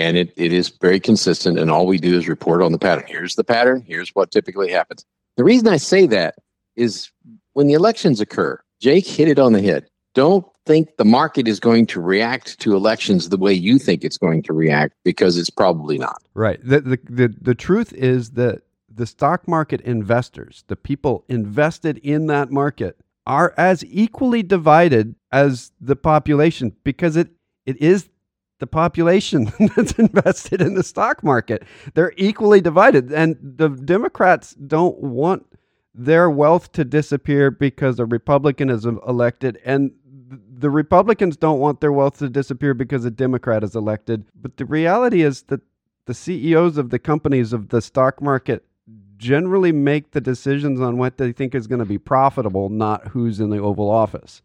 And it is very consistent, and all we do is report on the pattern. Here's the pattern. Here's what typically happens. The reason I say that is when the elections occur, Jake hit it on the head. Don't think the market is going to react to elections the way you think it's going to react, because it's probably not. Right. The truth is that the stock market investors, the people invested in that market, are as equally divided as the population, because it is the population that's invested in the stock market. They're equally divided. And the Democrats don't want their wealth to disappear because a Republican is elected. And the Republicans don't want their wealth to disappear because a Democrat is elected. But the reality is that the CEOs of the companies of the stock market generally make the decisions on what they think is going to be profitable, not who's in the Oval Office.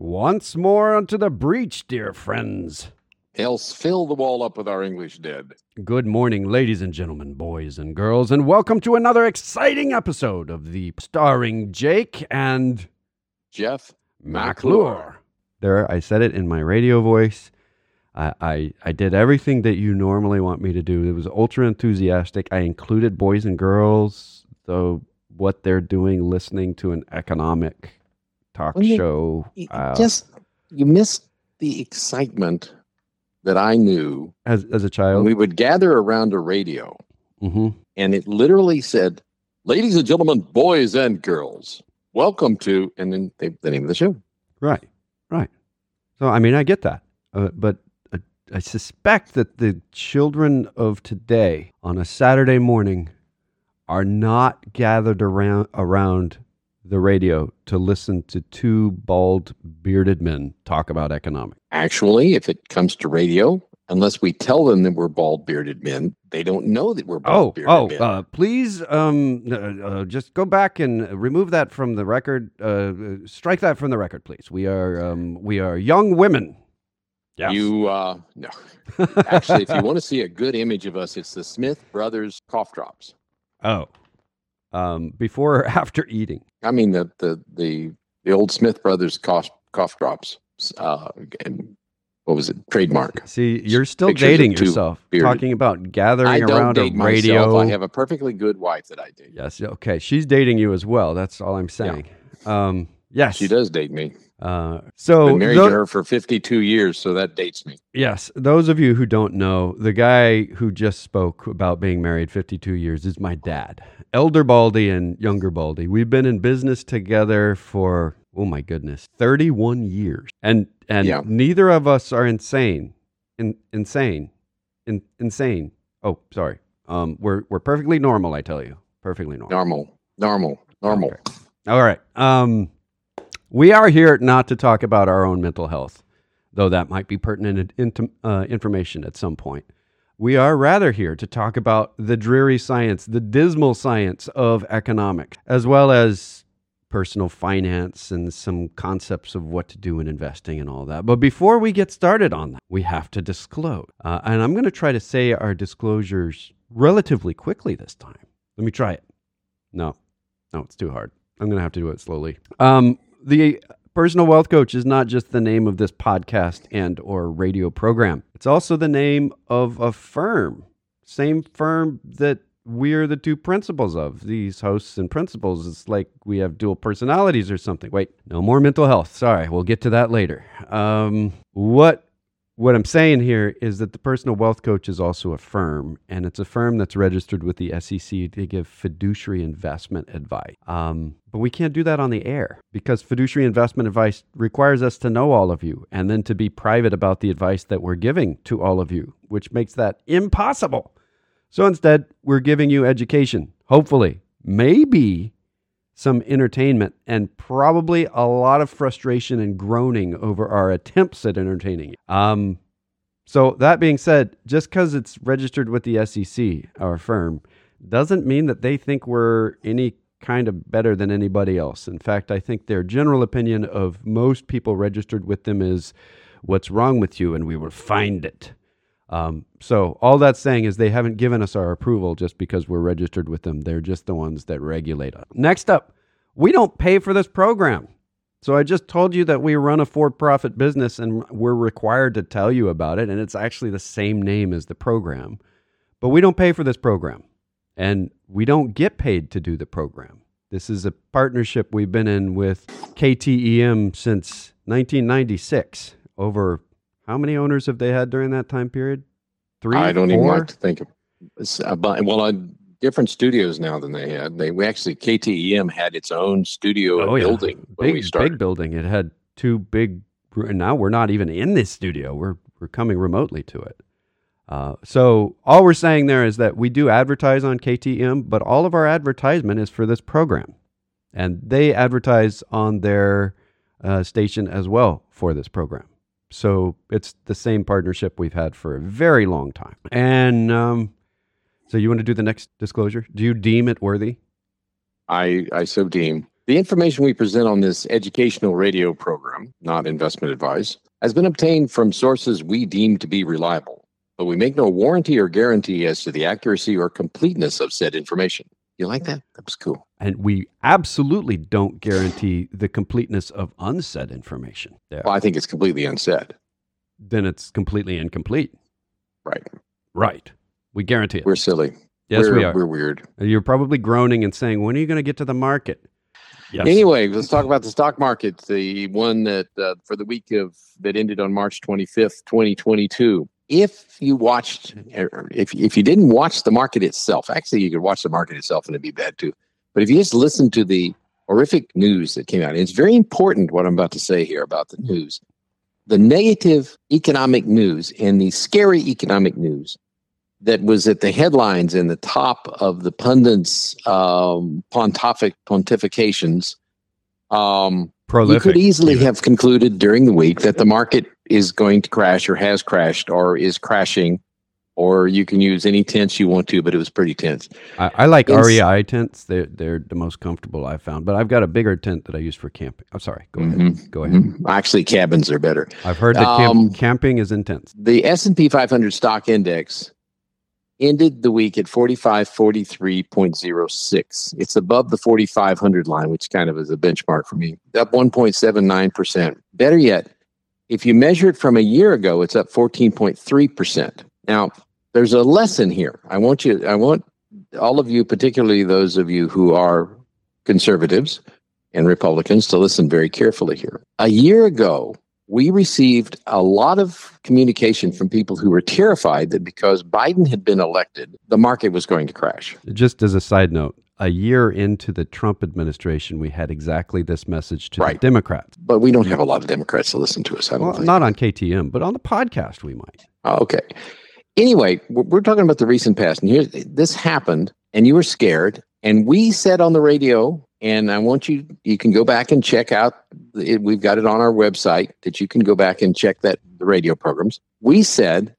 Once more onto the breach, dear friends. Else fill the wall up with our English dead. Good morning, ladies and gentlemen, boys and girls, and welcome to another exciting episode of the Starring Jake and Jeff McClure. There, I said it in my radio voice. I did everything that you normally want me to do. It was ultra enthusiastic. I included boys and girls, though what they're doing listening to an economic talk show. You missed the excitement that I knew as a child. We would gather around a radio, mm-hmm. and it literally said, "Ladies and gentlemen, boys and girls, welcome to," and then the name of the show. Right. So I mean, I get that, but I suspect that the children of today on a Saturday morning are not gathered around the radio to listen to two bald bearded men talk about economics. Actually, if it comes to radio, unless we tell them that we're bald bearded men, they don't know that we're bald bearded men. Please just go back and remove that from the record. Strike that from the record, please. We are young women. Yes. No. Actually, if you want to see a good image of us, it's the Smith Brothers cough drops. Oh. Before or after eating? I mean, the old Smith Brothers cough drops. And what was it? Trademark. See, you're still dating yourself. Talking about gathering around a radio. Myself. I have a perfectly good wife that I date. Yes. Okay. She's dating you as well. That's all I'm saying. Yeah. Yes. She does date me. I've been married to her for 52 years, so that dates me. Yes. Those of you who don't know, the guy who just spoke about being married 52 years is my dad. Elder Baldy and Younger Baldy. We've been in business together for, 31 years. And neither of us are insane. Insane. Oh, sorry. We're perfectly normal, I tell you. Perfectly normal. Normal. Okay. All right. We are here not to talk about our own mental health, though that might be pertinent information at some point. We are rather here to talk about the dreary science, the dismal science of economics, as well as personal finance and some concepts of what to do in investing and all that. But before we get started on that, we have to disclose. And I'm going to try to say our disclosures relatively quickly this time. Let me try it. No, it's too hard. I'm going to have to do it slowly. The Personal Wealth Coach is not just the name of this podcast and or radio program. It's also the name of a firm, same firm that we're the two principals of, these hosts and principals. It's like we have dual personalities or something. Wait, no more mental health. Sorry, we'll get to that later. What I'm saying here is that the Personal Wealth Coach is also a firm, and it's a firm that's registered with the SEC to give fiduciary investment advice. But we can't do that on the air because fiduciary investment advice requires us to know all of you and then to be private about the advice that we're giving to all of you, which makes that impossible. So instead, we're giving you education, hopefully, maybe some entertainment, and probably a lot of frustration and groaning over our attempts at entertaining you. So that being said, just because it's registered with the SEC, our firm, doesn't mean that they think we're any kind of better than anybody else. In fact, I think their general opinion of most people registered with them is, what's wrong with you? And we will find it. So all that's saying is they haven't given us our approval just because we're registered with them. They're just the ones that regulate us. Next up, we don't pay for this program. So I just told you that we run a for-profit business and we're required to tell you about it. And it's actually the same name as the program, but we don't pay for this program and we don't get paid to do the program. This is a partnership we've been in with KTEM since 1996. Over how many owners have they had during that time period? Three? I don't even like to think of it. Well, different studios now than they had. We actually, KTEM had its own studio building when we started. Big building. It had two big, and now we're not even in this studio. We're coming remotely to it. So all we're saying there is that we do advertise on KTM, but all of our advertisement is for this program. And they advertise on their station as well for this program. So it's the same partnership we've had for a very long time. And so you want to do the next disclosure? Do you deem it worthy? I so deem. The information we present on this educational radio program, not investment advice, has been obtained from sources we deem to be reliable, but we make no warranty or guarantee as to the accuracy or completeness of said information. You like that? That was cool. And we absolutely don't guarantee the completeness of unsaid information. There. Well, I think it's completely unsaid. Then it's completely incomplete. Right. We guarantee it. We're silly. Yes, we are. We're weird. You're probably groaning and saying, when are you going to get to the market? Yes. Anyway, let's talk about the stock market, the one that for the week that ended on March 25th, 2022. If you didn't watch the market itself, actually you could watch the market itself and it'd be bad too. But if you just listen to the horrific news that came out, and it's very important what I'm about to say here about the news, the negative economic news and the scary economic news that was at the headlines and the top of the pundits' pontifications. Prolific. You could easily have concluded during the week that the market is going to crash or has crashed or is crashing, or you can use any tense you want to, but it was pretty tense. I like REI tents. They're the most comfortable I've found, but I've got a bigger tent that I use for camping. I'm sorry. Go ahead. Actually, cabins are better. I've heard that camping is intense. The S&P 500 stock index ended the week at 4543.06. It's above the 4,500 line, which kind of is a benchmark for me, up 1.79%. Better yet, if you measure it from a year ago, it's up 14.3%. Now, there's a lesson here. I want all of you, particularly those of you who are conservatives and Republicans, to listen very carefully here. A year ago, we received a lot of communication from people who were terrified that because Biden had been elected, the market was going to crash. Just as a side note, a year into the Trump administration, we had exactly this message to the Democrats. But we don't have a lot of Democrats to listen to us. I don't think. Not on KTM, but on the podcast we might. Okay. Anyway, we're talking about the recent past. And this happened, and you were scared. And we said on the radio... And I want you can go back and check out, we've got it on our website that you can go back and check that the radio programs. We said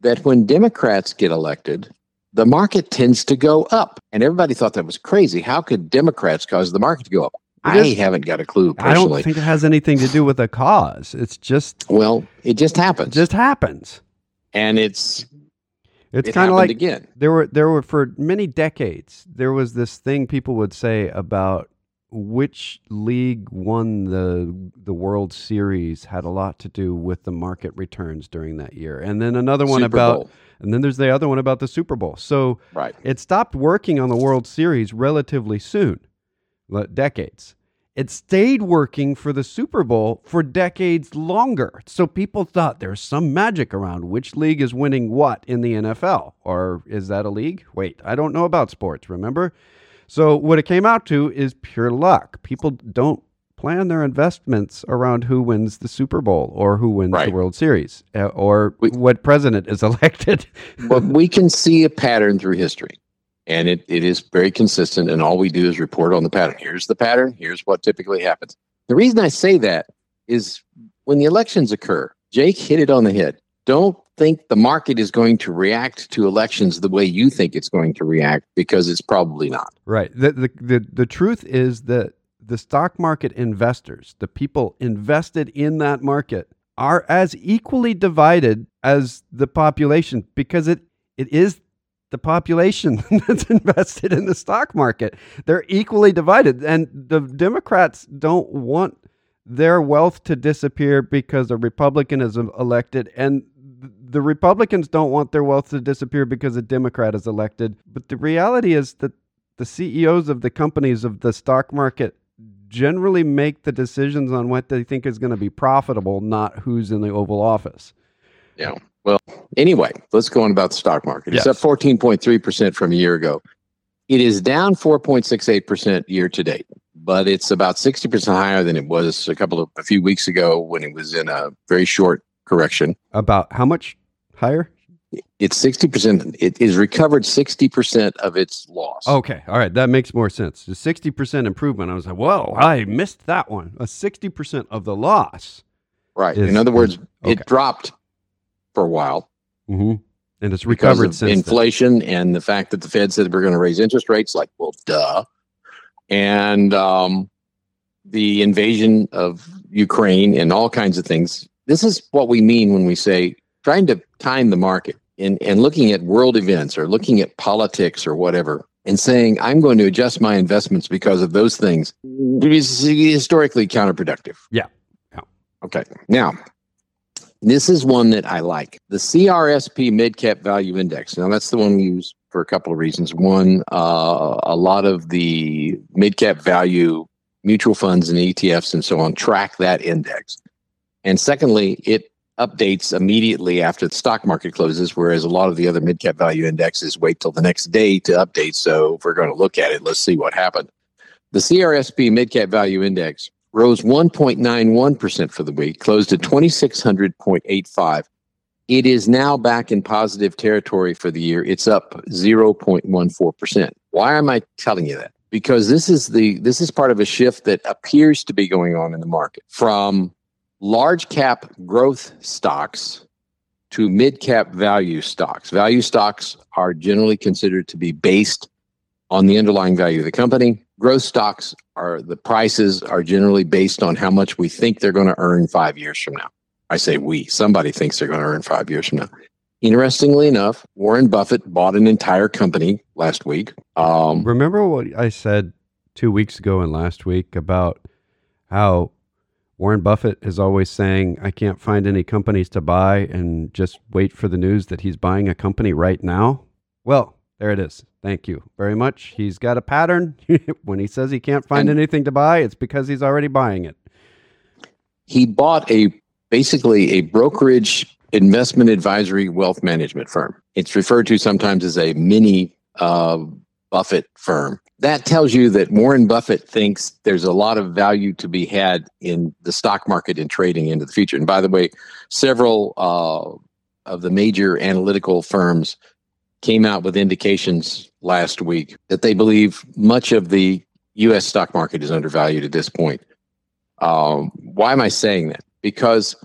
that when Democrats get elected, the market tends to go up. And everybody thought that was crazy. How could Democrats cause the market to go up? I haven't got a clue personally. I don't think it has anything to do with a cause. It's just... Well, it just happens. It just happens. And it's... It's kind of like again. There were for many decades, there was this thing people would say about which league won the World Series had a lot to do with the market returns during that year. And then another one and then there's the other one about the Super Bowl. So it stopped working on the World Series relatively soon, decades. It stayed working for the Super Bowl for decades longer. So people thought there's some magic around which league is winning what in the NFL. Or is that a league? Wait, I don't know about sports, remember? So what it came out to is pure luck. People don't plan their investments around who wins the Super Bowl or who wins the World Series or what president is elected. But we can see a pattern through history. And it is very consistent, and all we do is report on the pattern. Here's the pattern. Here's what typically happens. The reason I say that is when the elections occur, Jake hit it on the head. Don't think the market is going to react to elections the way you think it's going to react, because it's probably not. Right. The truth is that the stock market investors, the people invested in that market, are as equally divided as the population, because it is the population that's invested in the stock market. They're equally divided. And the Democrats don't want their wealth to disappear because a Republican is elected. And the Republicans don't want their wealth to disappear because a Democrat is elected. But the reality is that the CEOs of the companies of the stock market generally make the decisions on what they think is going to be profitable, not who's in the Oval Office. Yeah. Well, anyway, let's go on about the stock market. It's up 14.3% from a year ago. It is down 4.68% year to date, but it's about 60% higher than it was a few weeks ago when it was in a very short correction. About how much higher? It's 60%. It is recovered 60% of its loss. Okay. All right. That makes more sense. The 60% improvement. I was like, whoa, I missed that one. A 60% of the loss. Right. In other words, it dropped for a while. Mm-hmm. And it's recovered since inflation then. And the fact that the Fed said we're going to raise interest rates, like, well, duh. And the invasion of Ukraine and all kinds of things. This is what we mean when we say trying to time the market. And looking at world events or looking at politics or whatever and saying, I'm going to adjust my investments because of those things is historically counterproductive. Yeah. Okay. Now, this is one that I like. The CRSP Mid-Cap Value Index. Now, that's the one we use for a couple of reasons. One, a lot of the mid-cap value mutual funds and ETFs and so on track that index. And secondly, it updates immediately after the stock market closes, whereas a lot of the other mid-cap value indexes wait till the next day to update. So if we're going to look at it, let's see what happened. The CRSP Mid-Cap Value Index rose 1.91% for the week, closed at 2,600.85. It is now back in positive territory for the year. It's up 0.14%. Why am I telling you that? Because this is part of a shift that appears to be going on in the market from large cap growth stocks to mid cap value stocks. Value stocks are generally considered to be based on the underlying value of the company. Growth stocks are the prices are generally based on how much we think they're going to earn 5 years from now. I say we, somebody thinks they're going to earn 5 years from now. Interestingly enough, Warren Buffett bought an entire company last week. Remember what I said 2 weeks ago and last week about how Warren Buffett is always saying, I can't find any companies to buy, and just wait for the news that he's buying a company right now? Well, there it is. Thank you very much. He's got a pattern. When he says he can't find anything to buy, it's because he's already buying it. He bought basically a brokerage investment advisory wealth management firm. It's referred to sometimes as a mini Buffett firm. That tells you that Warren Buffett thinks there's a lot of value to be had in the stock market and trading into the future. And by the way, several of the major analytical firms came out with indications last week that they believe much of the U.S. stock market is undervalued at this point. Why am I saying that? Because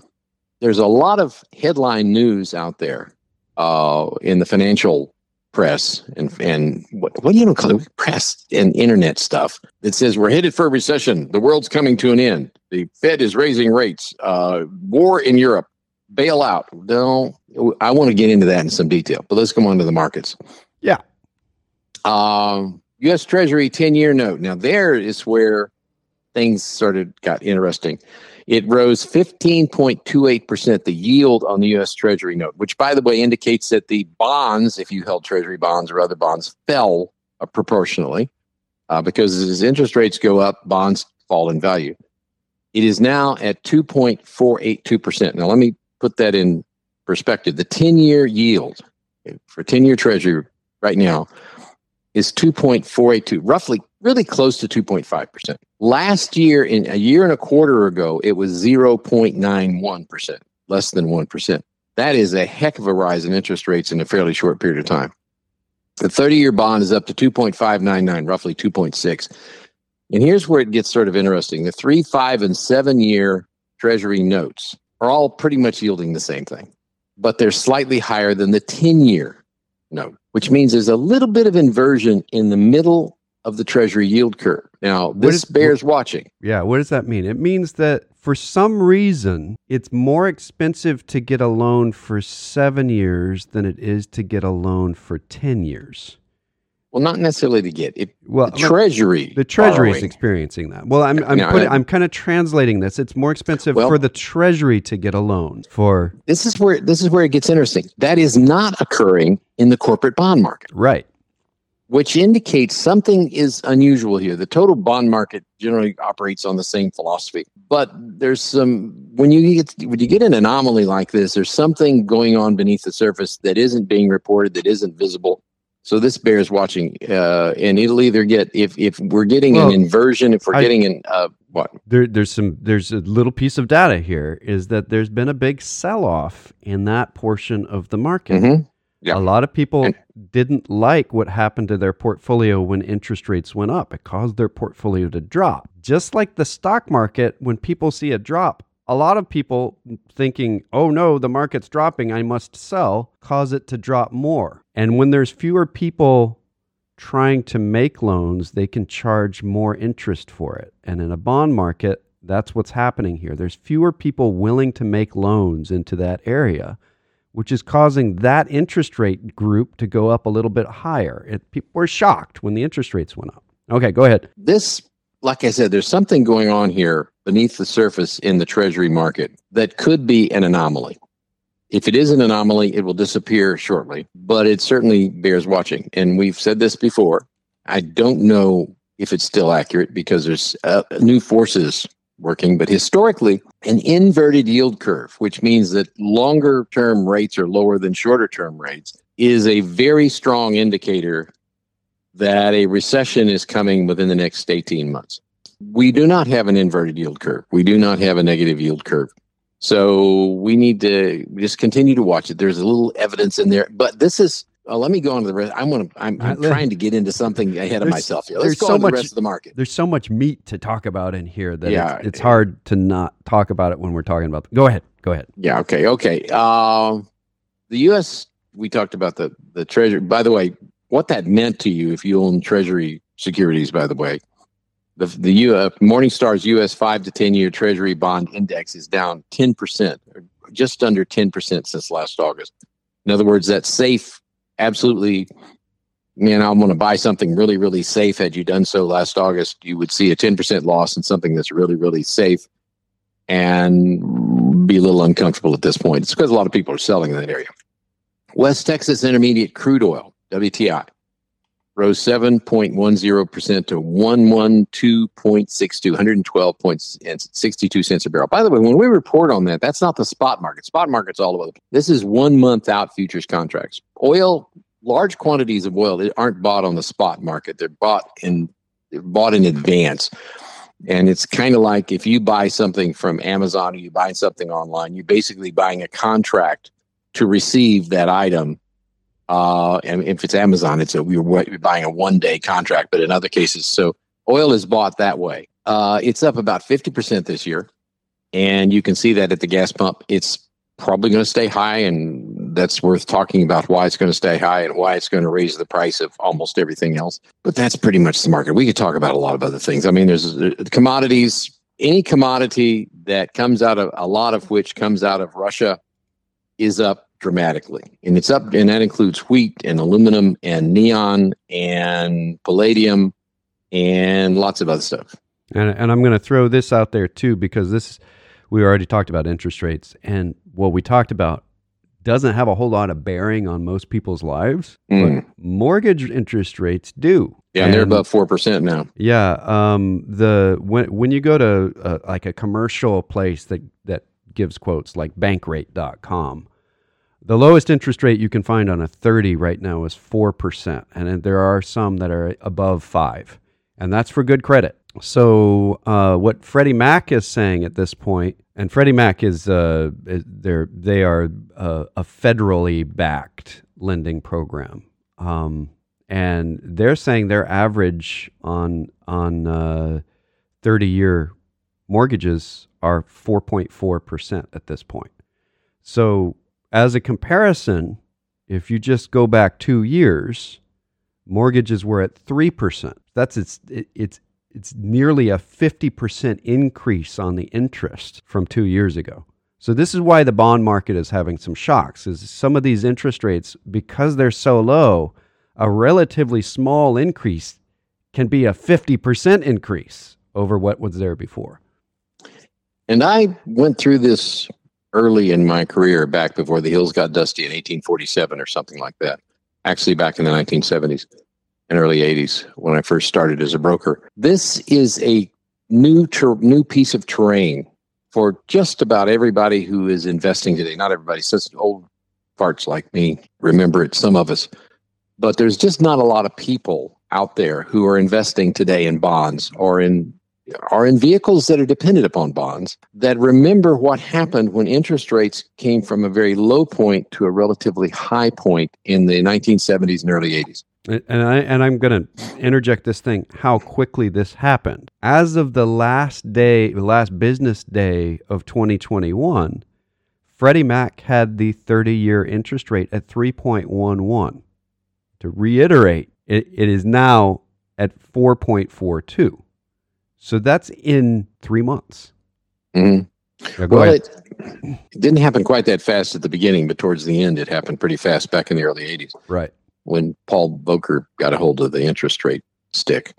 there's a lot of headline news out there in the financial press and what do you call it? Press and internet stuff that says we're headed for a recession. The world's coming to an end. The Fed is raising rates. War in Europe. Bailout. No, I want to get into that in some detail, but let's come on to the markets. Yeah. U.S. Treasury 10-year note. Now there is where things got interesting. It rose 15.28%, the yield on the U.S. Treasury note, which, by the way, indicates that the bonds, if you held Treasury bonds or other bonds, fell proportionally because as interest rates go up, bonds fall in value. It is now at 2.482%. Now, let me put that in perspective. The 10-year yield for 10-year Treasury right now is 2.482, roughly really close to 2.5%. Last year, in a year and a quarter ago, it was 0.91%, less than 1%. That is a heck of a rise in interest rates in a fairly short period of time. The 30-year bond is up to 2.599, roughly 2.6. And here's where it gets interesting. The 3, 5, and 7-year Treasury notes are all pretty much yielding the same thing, but they're slightly higher than the 10-year note, which means there's a little bit of inversion in the middle of the Treasury yield curve. Now, this bears watching. Yeah, what does that mean? It means that for some reason, it's more expensive to get a loan for 7 years than it is to get a loan for 10 years. Well, not necessarily to get it. Well, the Treasury is experiencing that. Well, I'm kind of translating this. It's more expensive for the Treasury to get a loan for. This is where it gets interesting. That is not occurring in the corporate bond market, right? Which indicates something is unusual here. The total bond market generally operates on the same philosophy, but there's some when you get an anomaly like this, there's something going on beneath the surface that isn't being reported, that isn't visible. So this bears watching, and it'll either get if we're getting an inversion, if we're getting an what? There's a little piece of data here is that there's been a big sell-off in that portion of the market. Mm-hmm. Yeah. A lot of people didn't like what happened to their portfolio when interest rates went up. It caused their portfolio to drop, just like the stock market. When people see a drop, a lot of people thinking, oh no, the market's dropping, I must sell, cause it to drop more. And when there's fewer people trying to make loans, they can charge more interest for it. And in a bond market, that's what's happening here. There's fewer people willing to make loans into that area, which is causing that interest rate group to go up a little bit higher. People were shocked when the interest rates went up. Okay, go ahead. Like I said, there's something going on here beneath the surface in the Treasury market that could be an anomaly. If it is an anomaly, it will disappear shortly, but it certainly bears watching. And we've said this before. I don't know if it's still accurate because there's new forces working, but historically, an inverted yield curve, which means that longer-term rates are lower than shorter-term rates, is a very strong indicator that a recession is coming within the next 18 months. We do not have an inverted yield curve. We do not have a negative yield curve. So we need to just continue to watch it. There's a little evidence in there, but this is, let me go on to the rest. I'm trying to get into something ahead of myself here. Let's go on to the rest of the market. There's so much meat to talk about in here that it's hard to not talk about it when we're talking about, go ahead. Yeah. Okay. The U.S., we talked about the Treasury, by the way. What that meant to you if you own Treasury securities, by the way, the Morningstar's U.S. 5 to 10-year Treasury bond index is down 10%, or just under 10% since last August. In other words, that's safe, absolutely. Man, I'm going to buy something really, really safe. Had you done so last August, you would see a 10% loss in something that's really, really safe and be a little uncomfortable at this point. It's because a lot of people are selling in that area. West Texas Intermediate Crude Oil, WTI, rose 7.10% to 112.62, 112.62 cents a barrel. By the way, when we report on that, that's not the spot market. Spot market's all over the place. This is 1 month out futures contracts. Oil, large quantities of oil, they aren't bought on the spot market. They're bought in advance. And it's kind of like if you buy something from Amazon or you buy something online, you're basically buying a contract to receive that item. And if it's Amazon, we're buying a one-day contract, but in other cases, so oil is bought that way. It's up about 50% this year, and you can see that at the gas pump. It's probably going to stay high, and that's worth talking about why it's going to stay high and why it's going to raise the price of almost everything else. But that's pretty much the market. We could talk about a lot of other things. I mean, there's commodities, any commodity that comes out of, a lot of which comes out of Russia is up dramatically. And it's up, and that includes wheat and aluminum and neon and palladium and lots of other stuff. And I'm going to throw this out there too, because we already talked about interest rates, and what we talked about doesn't have a whole lot of bearing on most people's lives, but mortgage interest rates do. Yeah, and they're above 4% now. Yeah. When you go to like a commercial place that gives quotes like bankrate.com, the lowest interest rate you can find on a 30 right now is 4%, and there are some that are above 5%, and that's for good credit. So what Freddie Mac is saying at this point, and Freddie Mac is a federally backed lending program, and they're saying their average on 30-year mortgages are 4.4% at this point. So as a comparison, if you just go back 2 years, mortgages were at 3%. That's it's It's nearly a 50% increase on the interest from 2 years ago. So this is why the bond market is having some shocks, is some of these interest rates, because they're so low, a relatively small increase can be a 50% increase over what was there before. And I went through this early in my career, back before the hills got dusty in 1847 or something like that. Actually, back in the 1970s and early 80s when I first started as a broker. This is a new piece of terrain for just about everybody who is investing today. Not everybody, such old farts like me remember it, some of us. But there's just not a lot of people out there who are investing today in bonds or in vehicles that are dependent upon bonds that remember what happened when interest rates came from a very low point to a relatively high point in the 1970s and early 80s. And I'm going to interject this thing, how quickly this happened. As of the last business day of 2021, Freddie Mac had the 30-year interest rate at 3.11. To reiterate, it is now at 4.42. So that's in 3 months. Mm-hmm. Now, well, it didn't happen quite that fast at the beginning, but towards the end, it happened pretty fast back in the early 80s. Right. When Paul Volcker got a hold of the interest rate stick.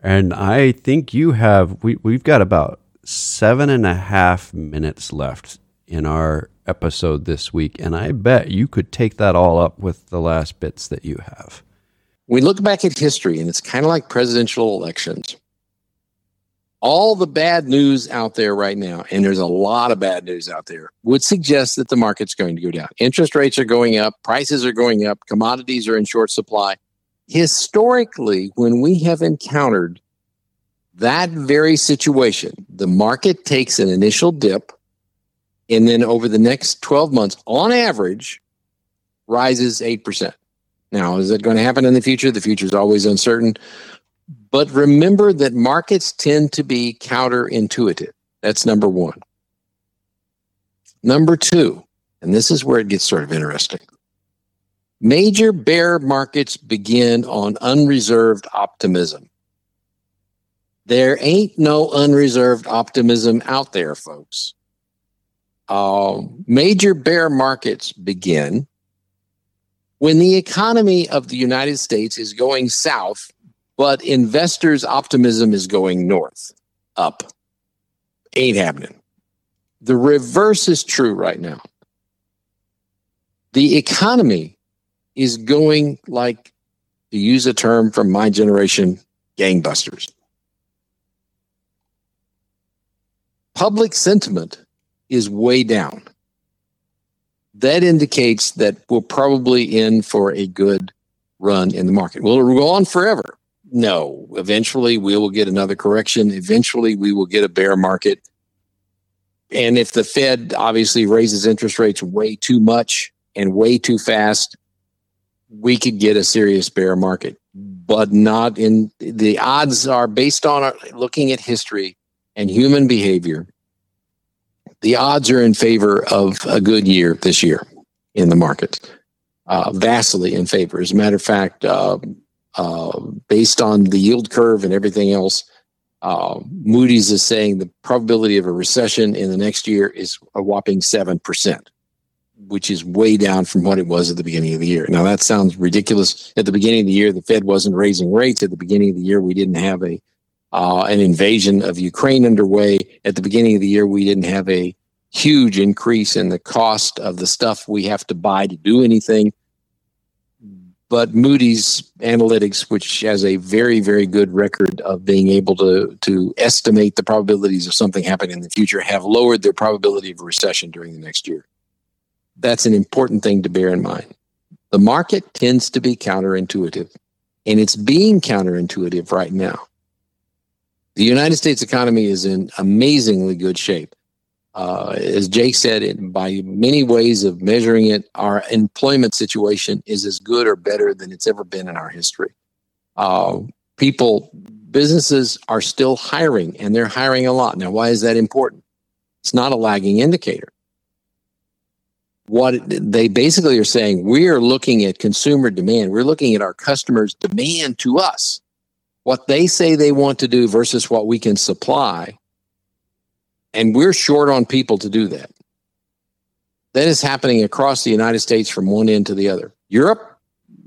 And I think you have, we've got about 7.5 minutes left in our episode this week. And I bet you could take that all up with the last bits that you have. We look back at history, and it's kind of like presidential elections. All the bad news out there right now, and there's a lot of bad news out there, would suggest that the market's going to go down. Interest rates are going up. Prices are going up. Commodities are in short supply. Historically, when we have encountered that very situation, the market takes an initial dip, and then over the next 12 months, on average, rises 8%. Now, is it going to happen in the future? The future is always uncertain. But remember that markets tend to be counterintuitive. That's number one. Number two, and this is where it gets sort of interesting. Major bear markets begin on unreserved optimism. There ain't no unreserved optimism out there, folks. Major bear markets begin when the economy of the United States is going south, but investors' optimism is going north, up. Ain't happening. The reverse is true right now. The economy is going, like, to use a term from my generation, gangbusters. Public sentiment is way down. That indicates that we're probably in for a good run in the market. Will it go on forever? No, eventually we will get another correction. Eventually we will get a bear market. And if the Fed obviously raises interest rates way too much and way too fast, we could get a serious bear market, but not in the odds are based on looking at history and human behavior. The odds are in favor of a good year this year in the market, vastly in favor. As a matter of fact, based on the yield curve and everything else, Moody's is saying the probability of a recession in the next year is a whopping 7%, which is way down from what it was at the beginning of the year. Now, that sounds ridiculous. At the beginning of the year, the Fed wasn't raising rates. At the beginning of the year, we didn't have an invasion of Ukraine underway. At the beginning of the year, we didn't have a huge increase in the cost of the stuff we have to buy to do anything. But Moody's Analytics, which has a very, very good record of being able to estimate the probabilities of something happening in the future, have lowered their probability of recession during the next year. That's an important thing to bear in mind. The market tends to be counterintuitive, and it's being counterintuitive right now. The United States economy is in amazingly good shape. As Jake said, by many ways of measuring it, our employment situation is as good or better than it's ever been in our history. Businesses are still hiring, and they're hiring a lot. Now, why is that important? It's not a lagging indicator. What they basically are saying, we are looking at consumer demand. We're looking at our customers' demand to us. what they say they want to do versus what we can supply, and we're short on people to do that. That is happening across the United States from one end to the other. Europe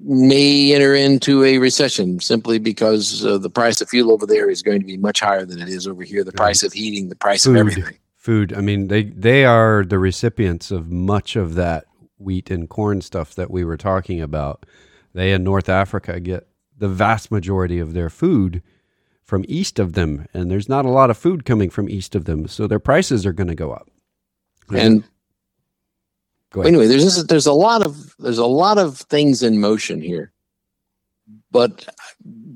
may enter into a recession simply because the price of fuel over there is going to be much higher than it is over here. The price of heating, the price of everything. Food. I mean, they are the recipients of much of that wheat and corn stuff that we were talking about. They in North Africa get the vast majority of their food from east of them, and there's not a lot of food coming from east of them, so their prices are going to go up. And anyway, there's a lot of things in motion here, but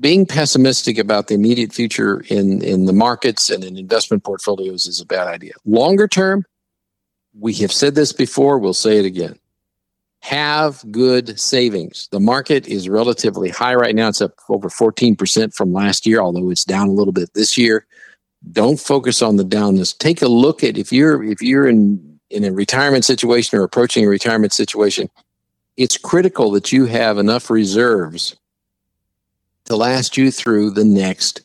being pessimistic about the immediate future in the markets and in investment portfolios is a bad idea. Longer term, we have said this before, we'll say it again. Have good savings. The market is relatively high right now. It's up over 14% from last year, although it's down a little bit this year. Don't focus on the downness. Take a look at if you're in a retirement situation or approaching a retirement situation, it's critical that you have enough reserves to last you through the next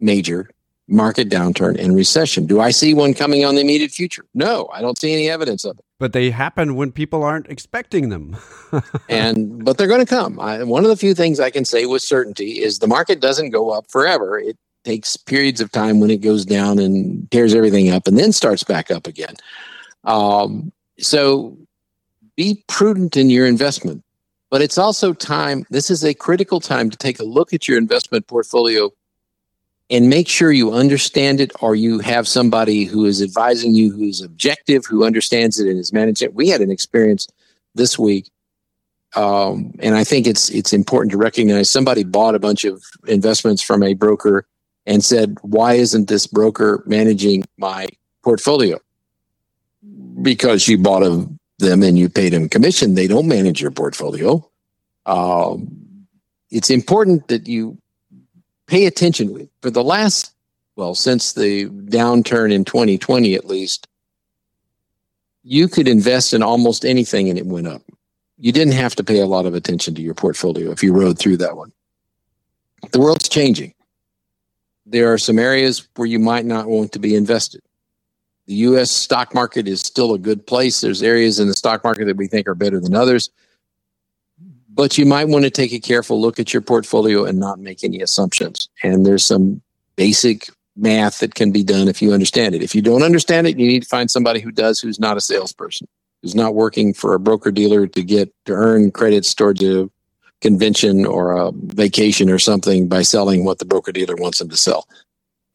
major market downturn and recession. Do I see one coming on the immediate future? No, I don't see any evidence of it. But they happen when people aren't expecting them. But they're going to come. One of the few things I can say with certainty is the market doesn't go up forever. It takes periods of time when it goes down and tears everything up and then starts back up again. So be prudent in your investment, but it's also time. This is a critical time to take a look at your investment portfolio and make sure you understand it, or you have somebody who is advising you, who's objective, who understands it and is managing it. We had an experience this week. And I think it's important to recognize somebody bought a bunch of investments from a broker and said, why isn't this broker managing my portfolio? Because you bought them and you paid them commission, they don't manage your portfolio. It's important that you pay attention. For the last, since the downturn in 2020 at least, you could invest in almost anything and it went up. You didn't have to pay a lot of attention to your portfolio if you rode through that one. The world's changing. There are some areas where you might not want to be invested. The U.S. stock market is still a good place. There's areas in the stock market that we think are better than others. But you might want to take a careful look at your portfolio and not make any assumptions. And there's some basic math that can be done if you understand it. If you don't understand it, you need to find somebody who does, who's not a salesperson, who's not working for a broker-dealer to earn credits towards a convention or a vacation or something by selling what the broker-dealer wants them to sell.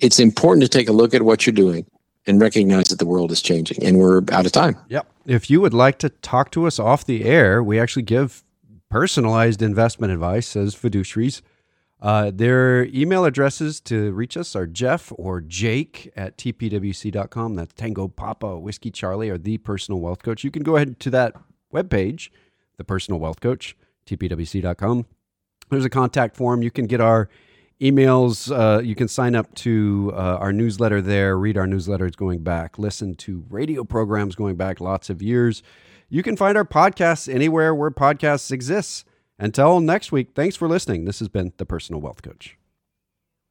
It's important to take a look at what you're doing and recognize that the world is changing and we're out of time. Yep. If you would like to talk to us off the air, we actually give personalized investment advice as fiduciaries. Their email addresses to reach us are Jeff or Jake at tpwc.com. That's Tango Papa, Whiskey Charlie, or The Personal Wealth Coach. You can go ahead to that webpage, The Personal Wealth Coach, tpwc.com. There's a contact form. You can get our emails, you can sign up to our newsletter there, read our newsletters going back, listen to radio programs going back lots of years. You can find our podcasts anywhere where podcasts exist. Until next week, thanks for listening. This has been The Personal Wealth Coach.